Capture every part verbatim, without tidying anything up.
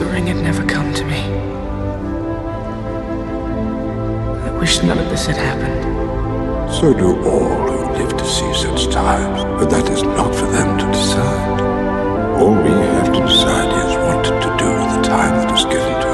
the ring had never come to me. I wish none of this had happened. So do all who live to see such times, but that is not for them to decide. All we have to decide is what to do with the time that is given to us.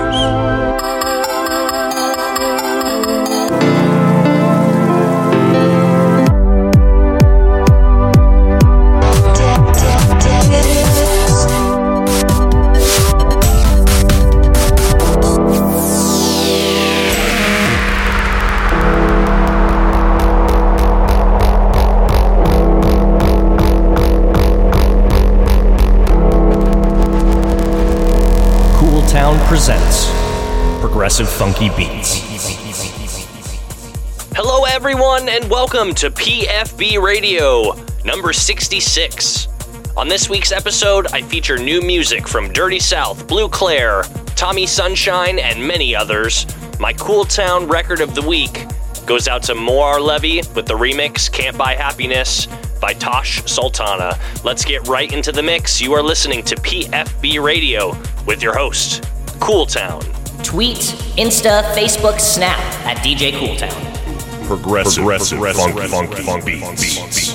Presents Progressive Funky Beats. Hello everyone and welcome to P F B Radio number sixty-six. On this week's episode, I feature new music from Dirty South, Blue Claire, Tommy Sunshine, and many others. My Cooltown record of the week goes out to Moar Levy with the remix Can't Buy Happiness by Tosh Sultana. Let's get right into the mix. You are listening to P F B Radio with your host, Cooltown. Tweet, Insta, Facebook, Snap at D J Cooltown. Progressive, progressive, progressive funk, funk, funk, beat, beat, beat.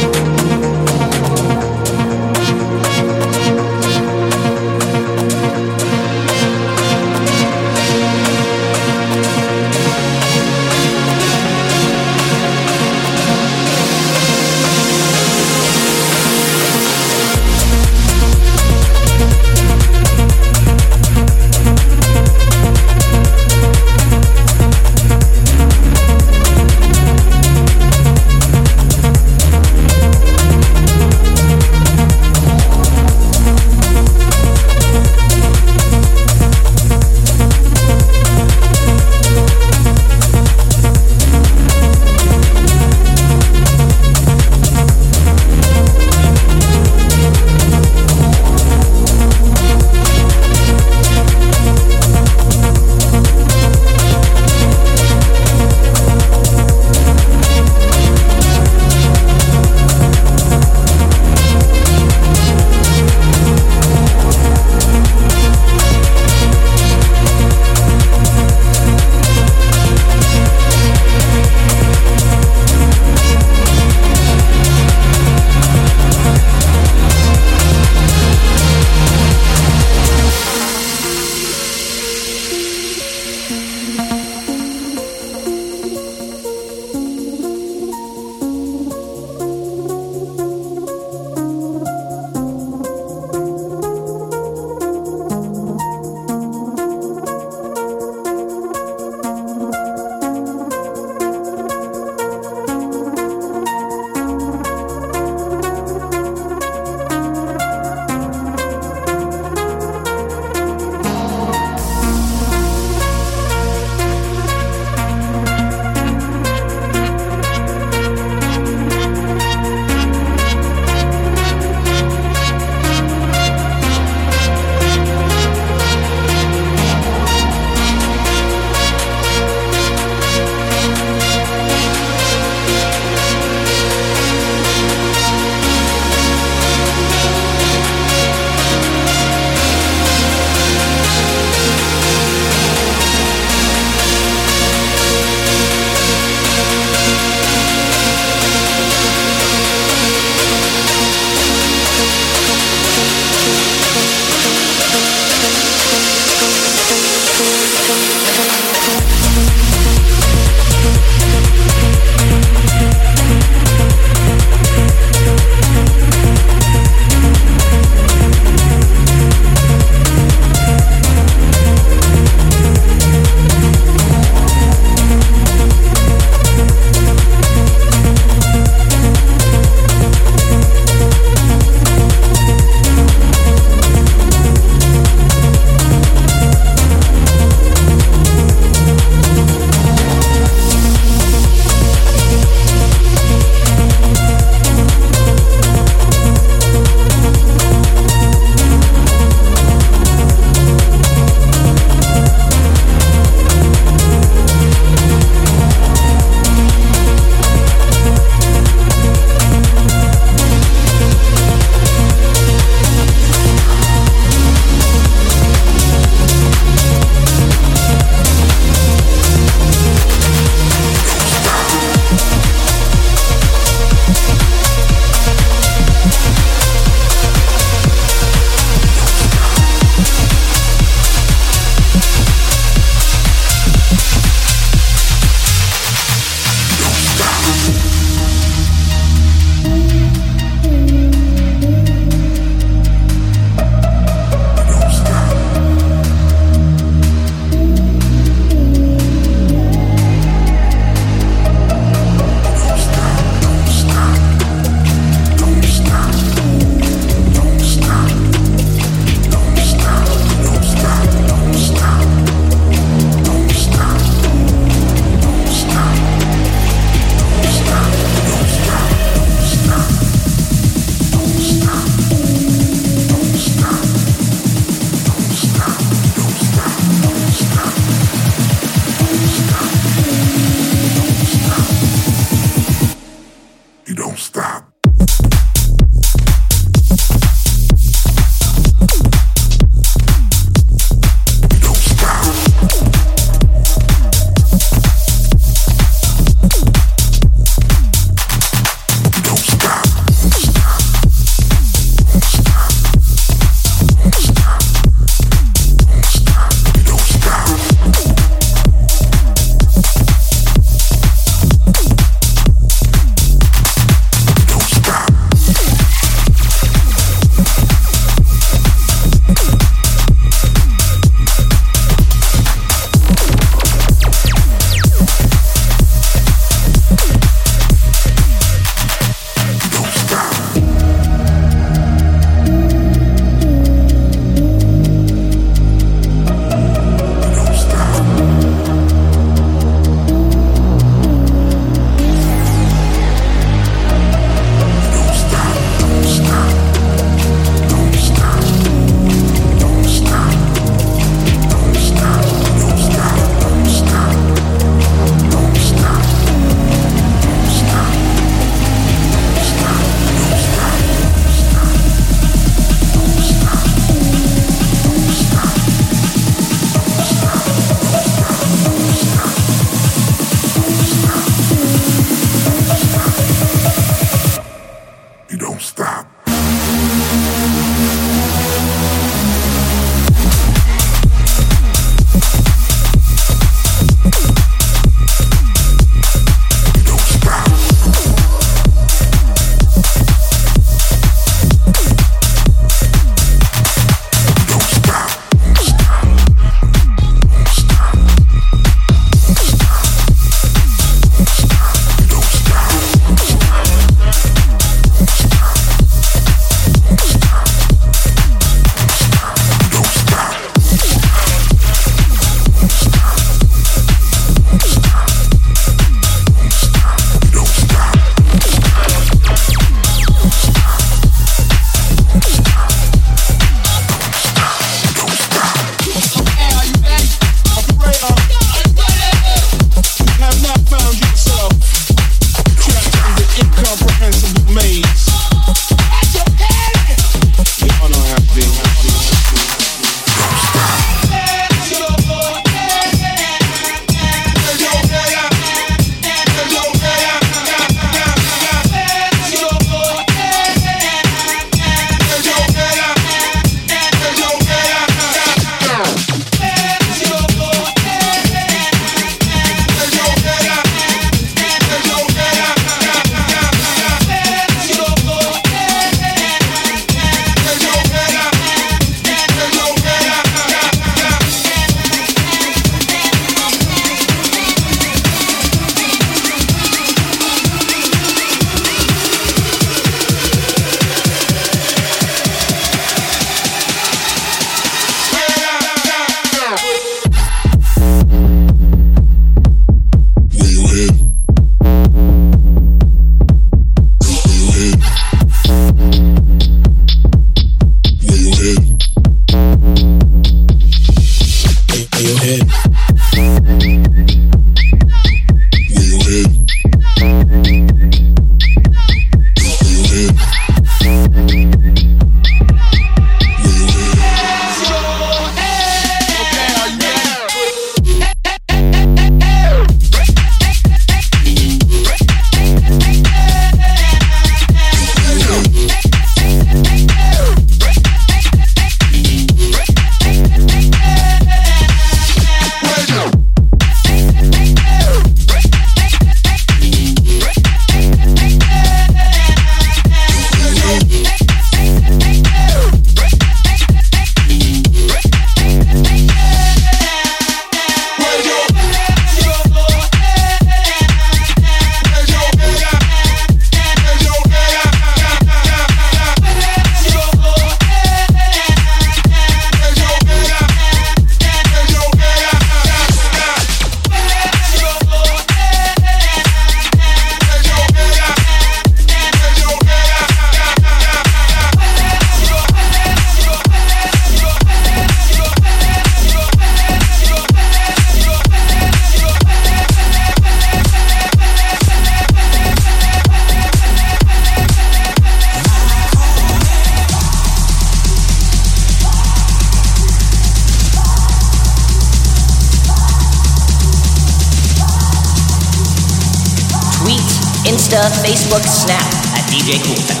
Insta, Facebook, Snap at D J Cooltown.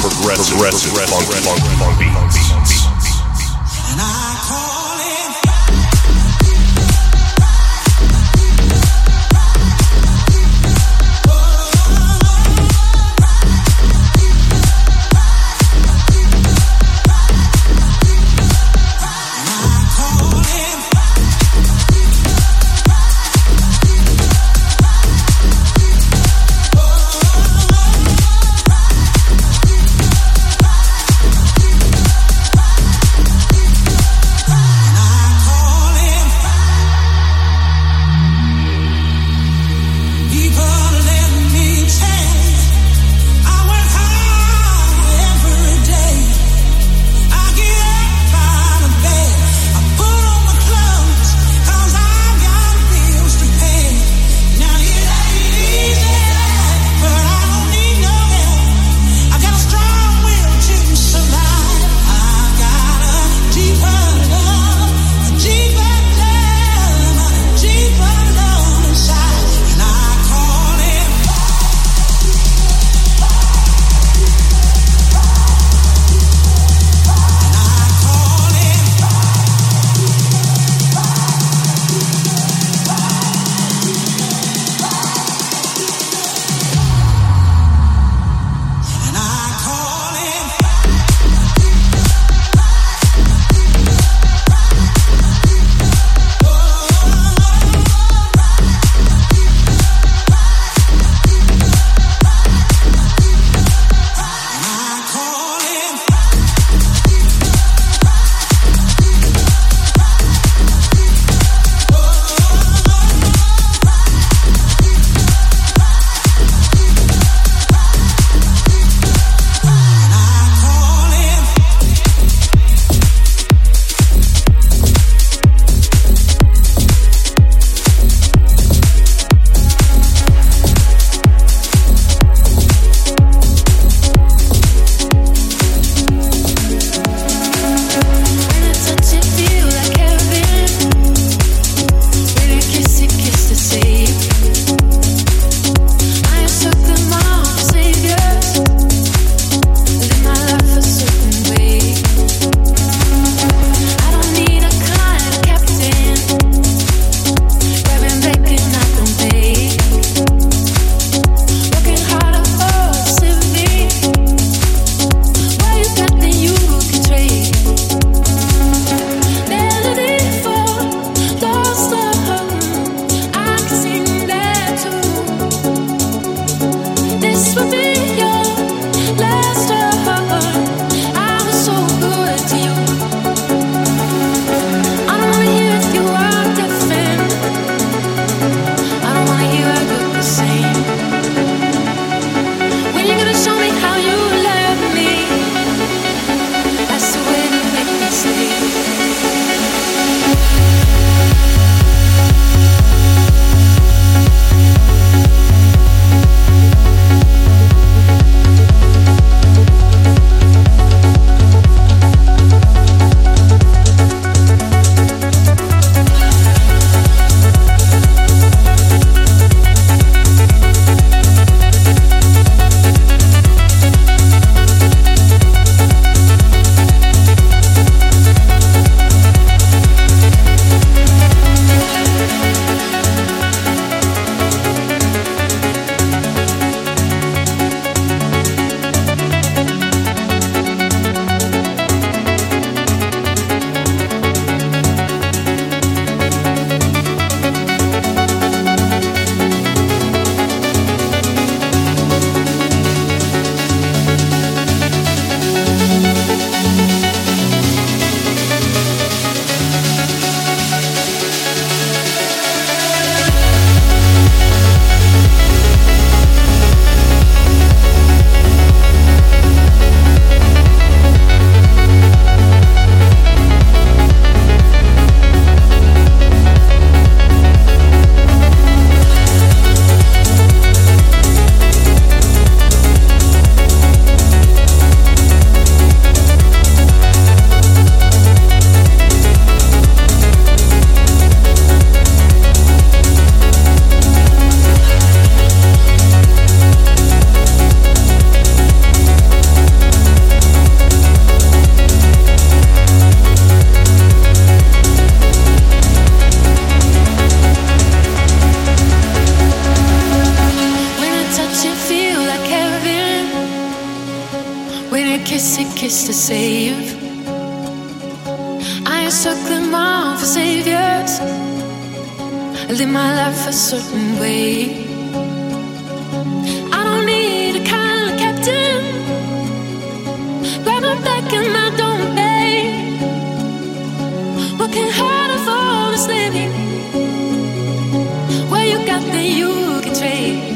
Progressive, progressive, funk, funk, funk, funk, funk. saviors. I live my life a certain way. I don't need a kind of captain. Grab my back and I don't obey. Working harder for the slaving. What you got that you can trade.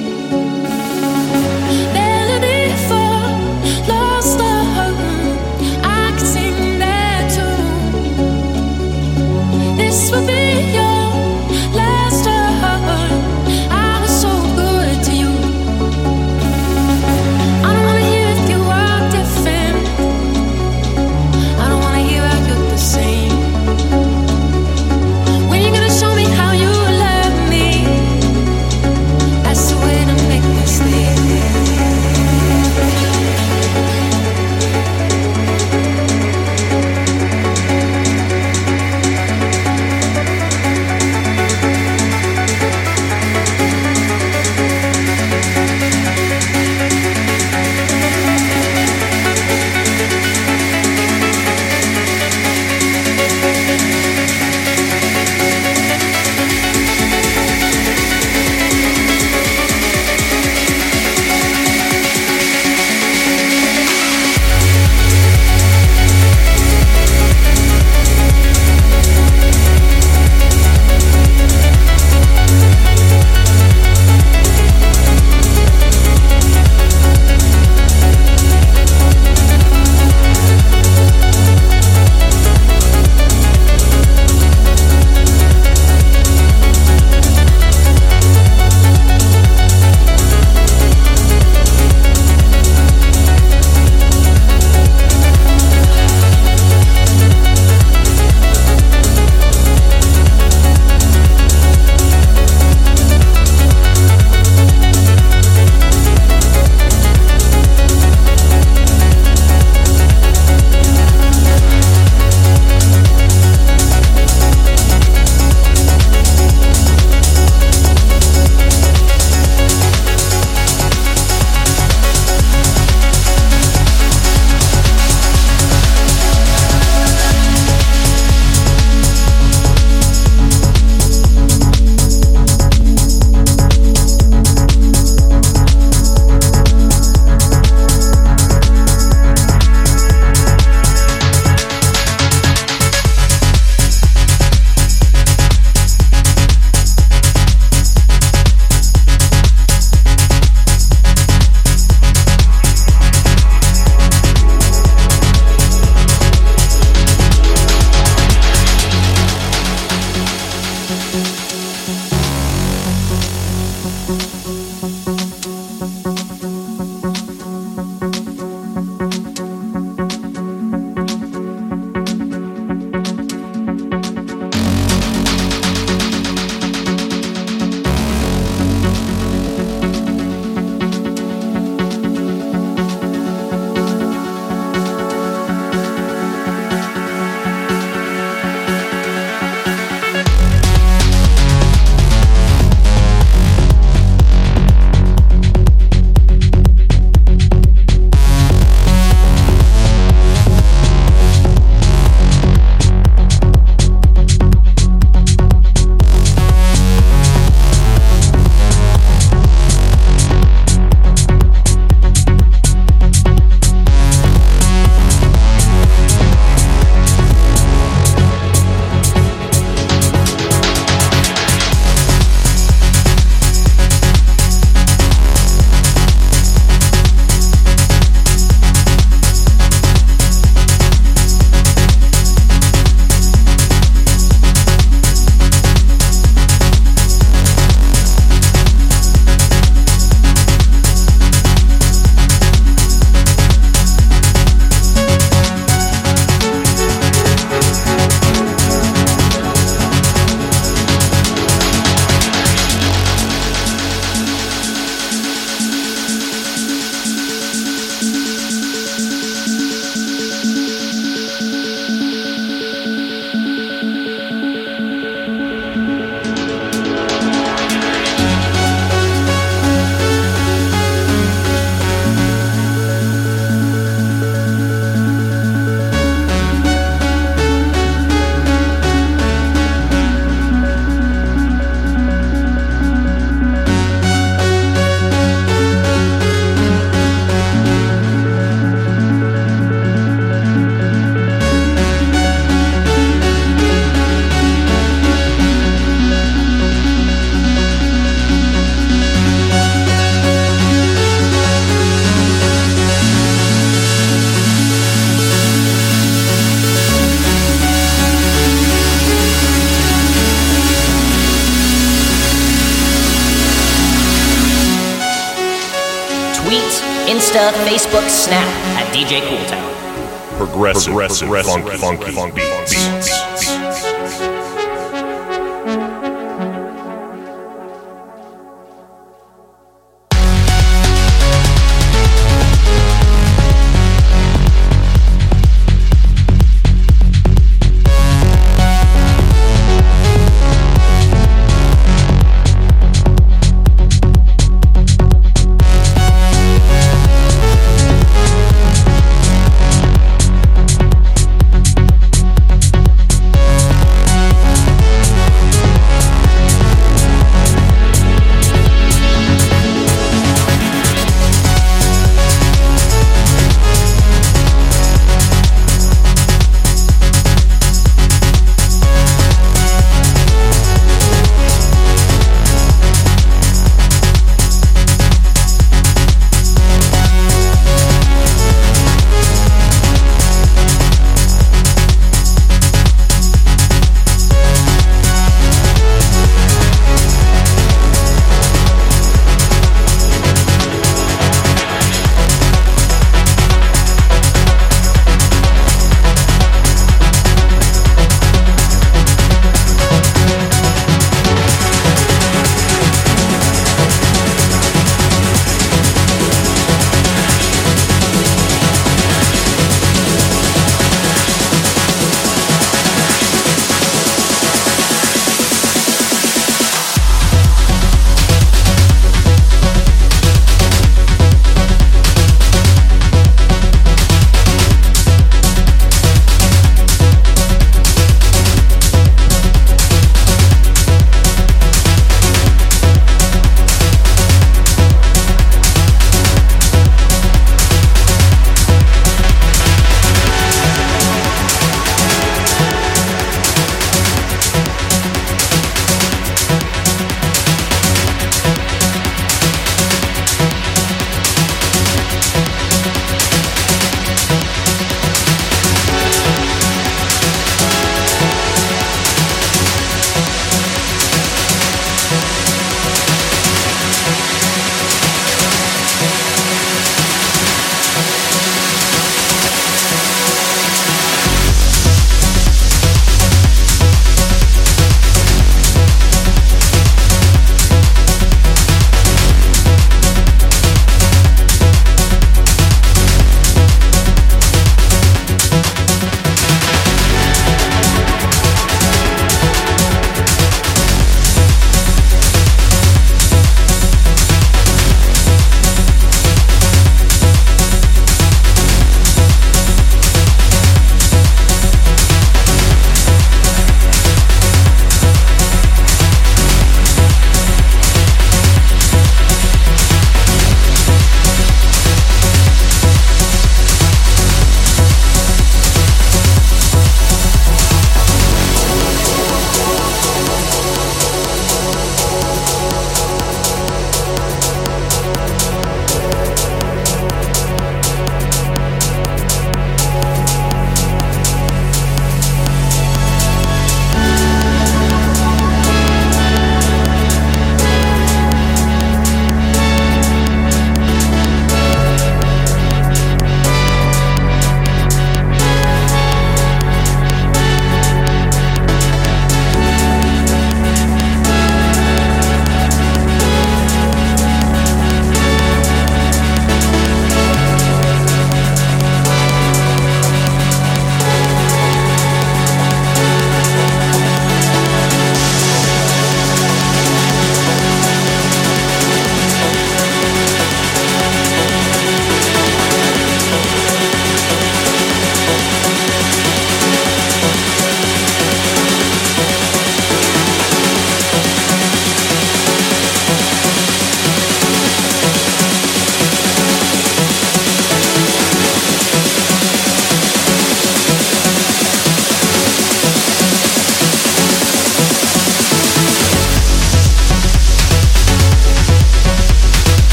Insta, Facebook, Snap at D J Cooltown. Progressive, progressive, progressive funk, funk, funk beats. beats.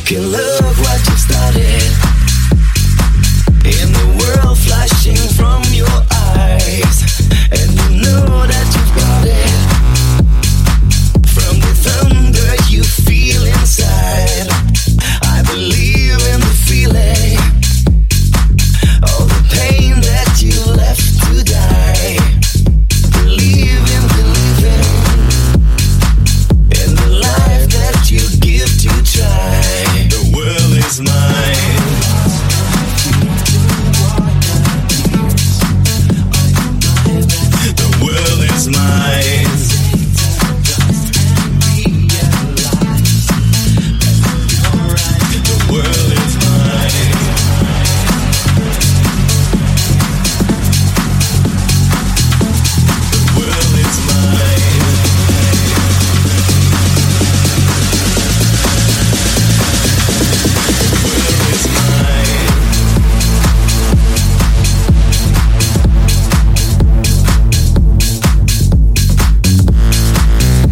take a look what you started. In the world flashing from your eyes, and you know that you've got it. From the thunder you feel inside, I believe in the feeling. All the pain that you left to die, believe in the living, in the life that you give to try. The world is mine. The world is mine. The world is mine. The world is mine. The world is mine. The world is mine. The world is mine. The world is mine. The world is mine. I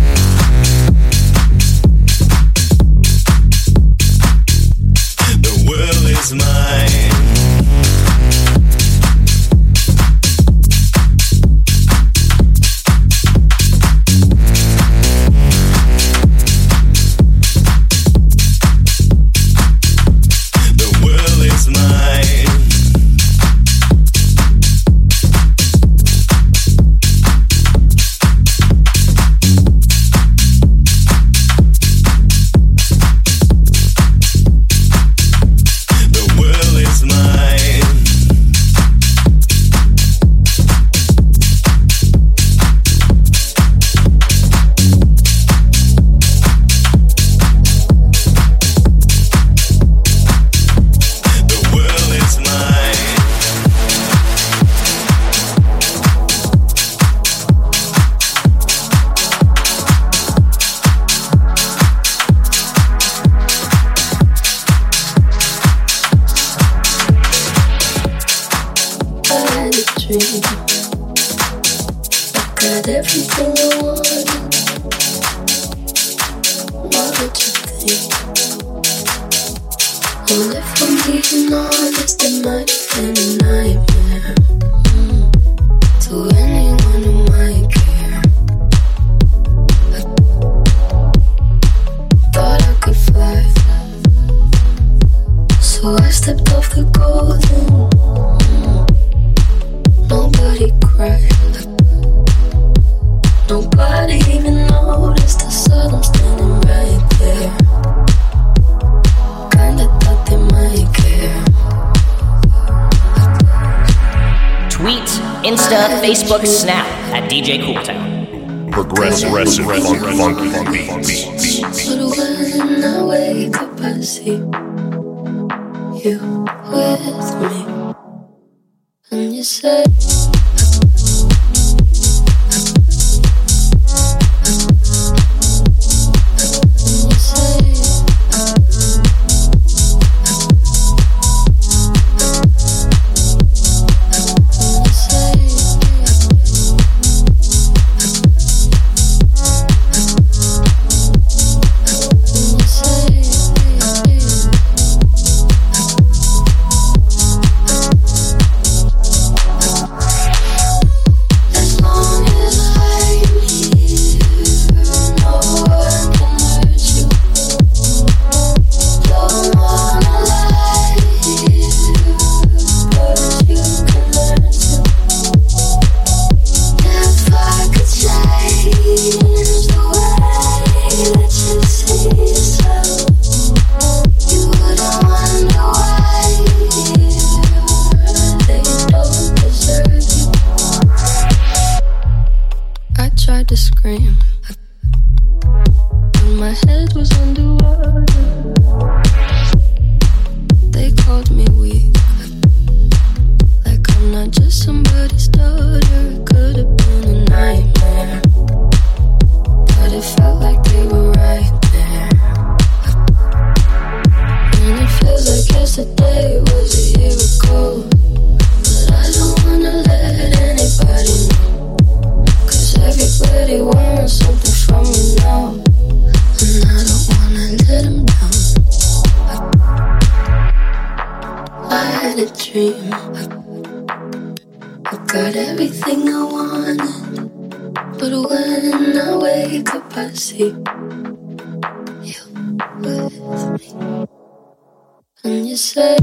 had a dream. I got everything I wanted. What did you think? Well, if I'm being honest, it might have been a nightmare. Mm. To anyone who might care, I thought I could fly, so I stepped off the golden. Nobody cried. Nobody even noticed. I saw them standing right there. Kinda thought they might care. Tweet, Insta, Facebook, Snap at D J Cooltown. Progressive, progressive, funky, funky, funky, funky, But when I wake up, I see you with me, and you say. Something from you now, and I don't wanna let him down. a dream. I got everything I wanted, but when I wake up I see you with me. And you say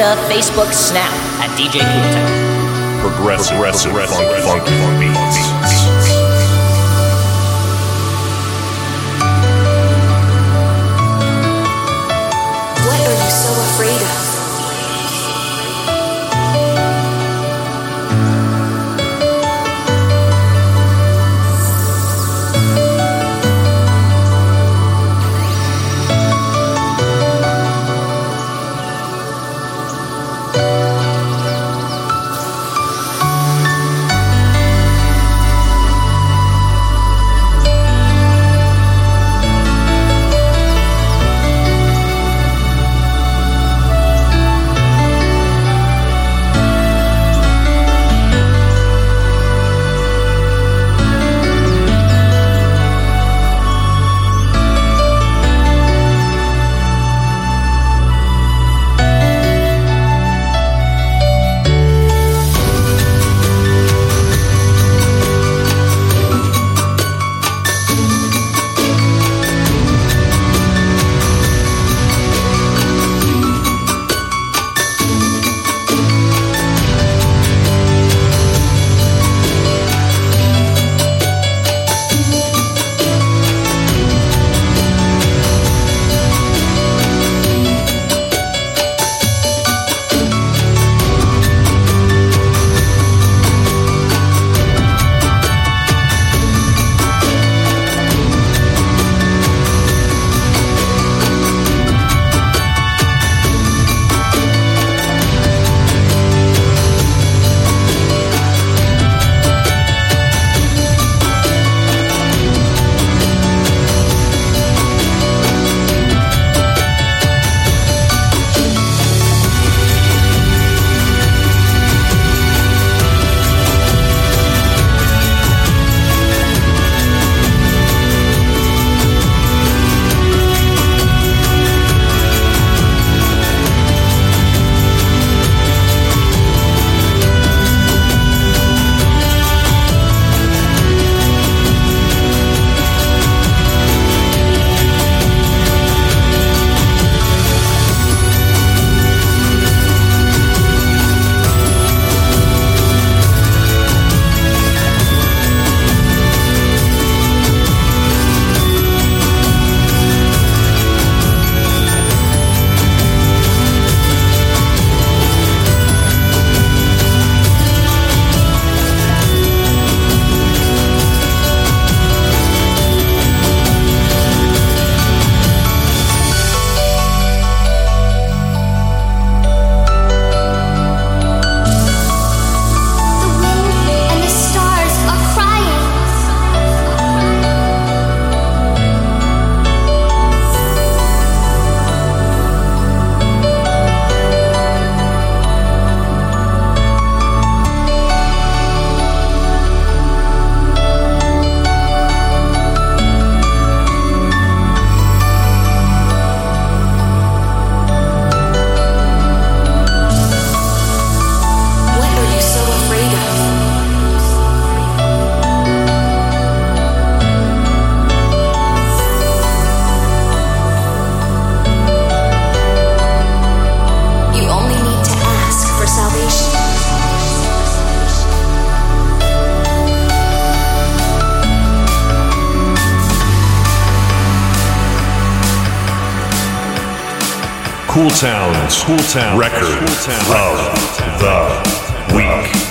Insta, Facebook, Snap at D J Cooltown. Progressive, progressive, progressive funk, funky, funky beats. Cooltown, Cooltown record of the week.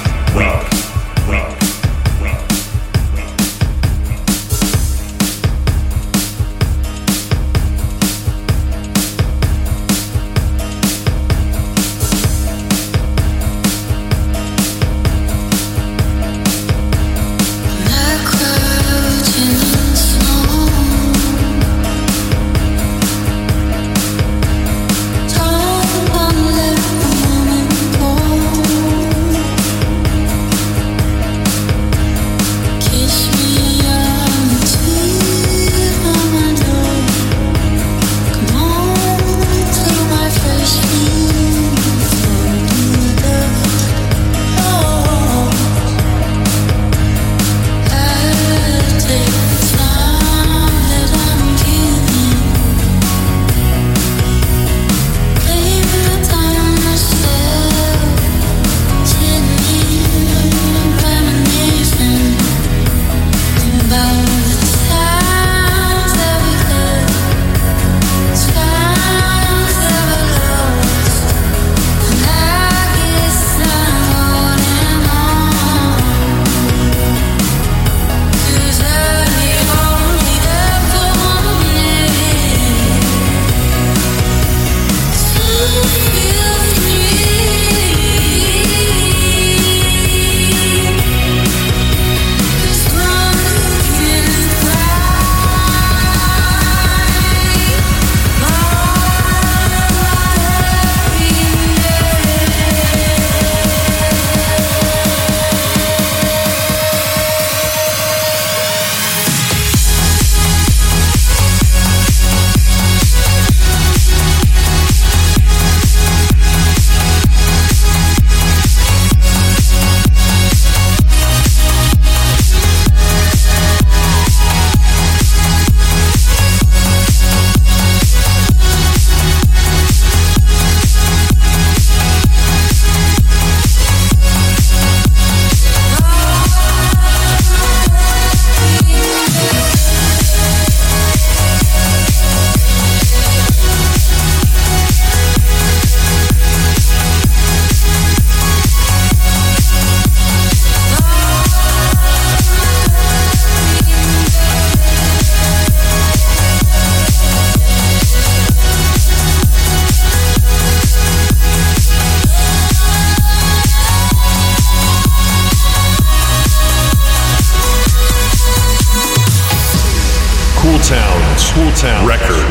Cooltown record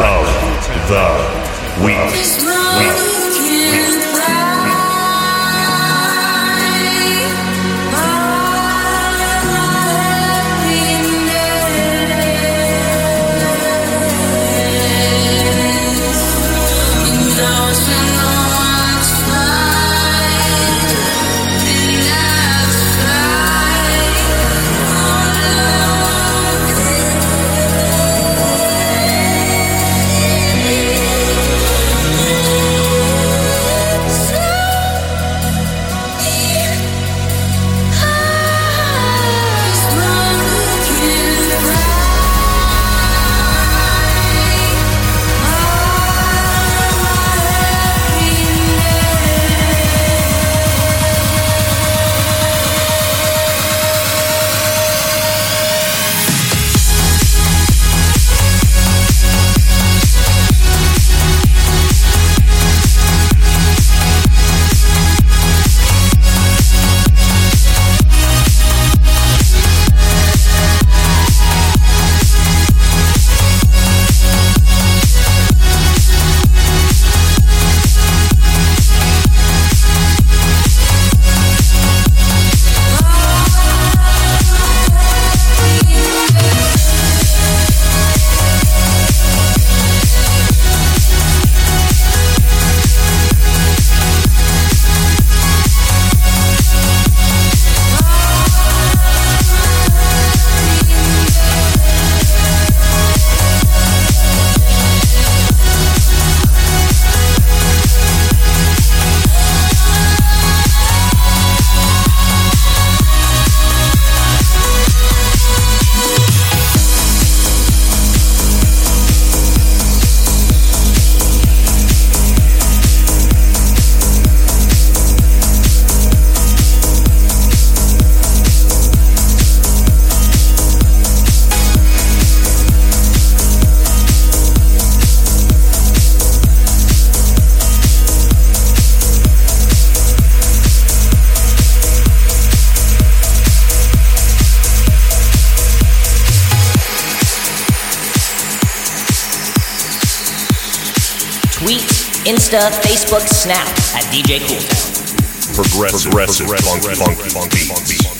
of the week. week. Insta, Facebook, Snap at D J Cooltown. Progressive, progressive, progressive funky, funky, funky, funky, funky.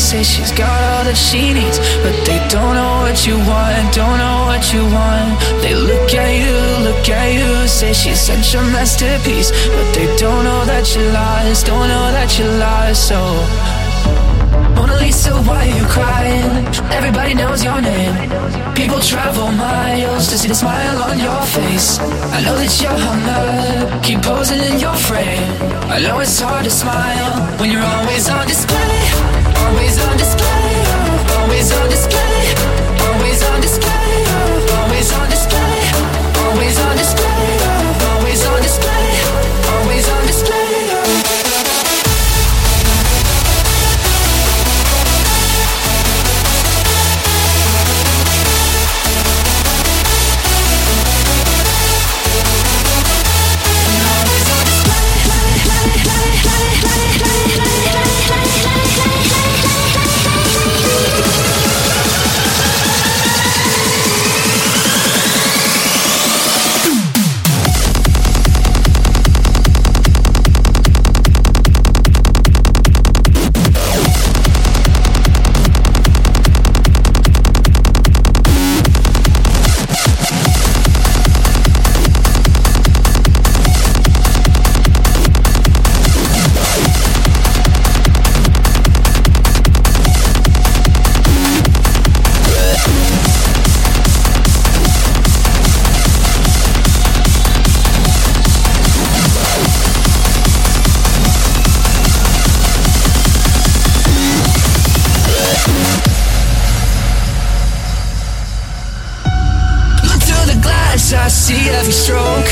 Say she's got all that she needs, but they don't know what you want, don't know what you want. They look at you, look at you, say she's such a masterpiece, but they don't know that you lost, don't know that you lost. So Mona Lisa, why are you crying? Everybody knows your name. People travel miles to see the smile on your face. I know that you're hung up, keep posing in your frame. I know it's hard to smile when you're always on display. Always on display, always on display, always on display, always on display, always on display, always on display, always on display. I see every stroke.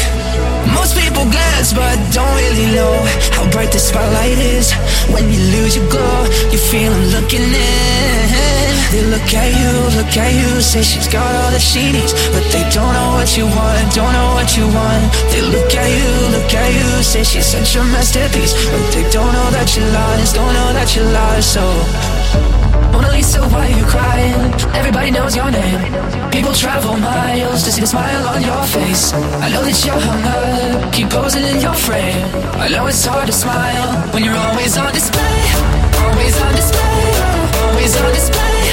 Most people glance but don't really know how bright the spotlight is. When you lose your glow, you feel them looking in. They look at you, look at you, say she's got all that she needs, but they don't know what you want, don't know what you want. They look at you, look at you, say she's such a masterpiece, but they don't know that you lies, don't know that you lies. So Mona Lisa, why are you crying? Everybody knows your name. People travel miles to see the smile on your face. I know that you're hung up, keep posing in your frame. I know it's hard to smile when you're always on display. Always on display, always on display,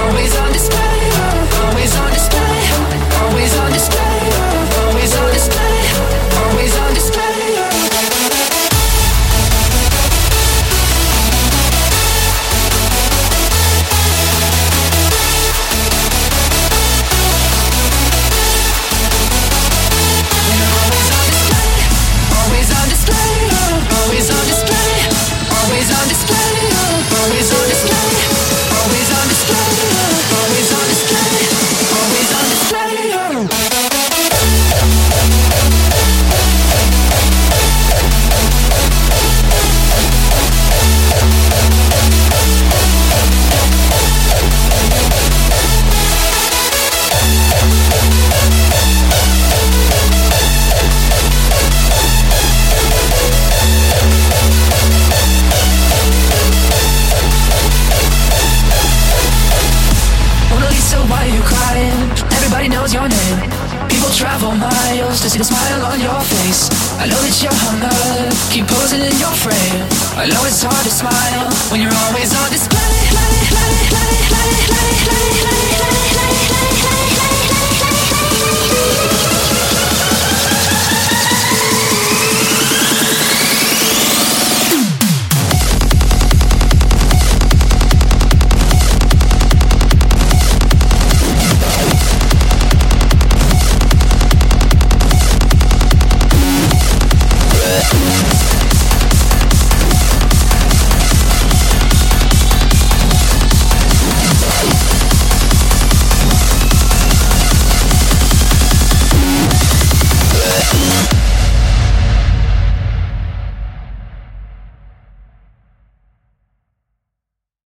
always on display, always on display, always on display, always on display, always on display. When you're always on display.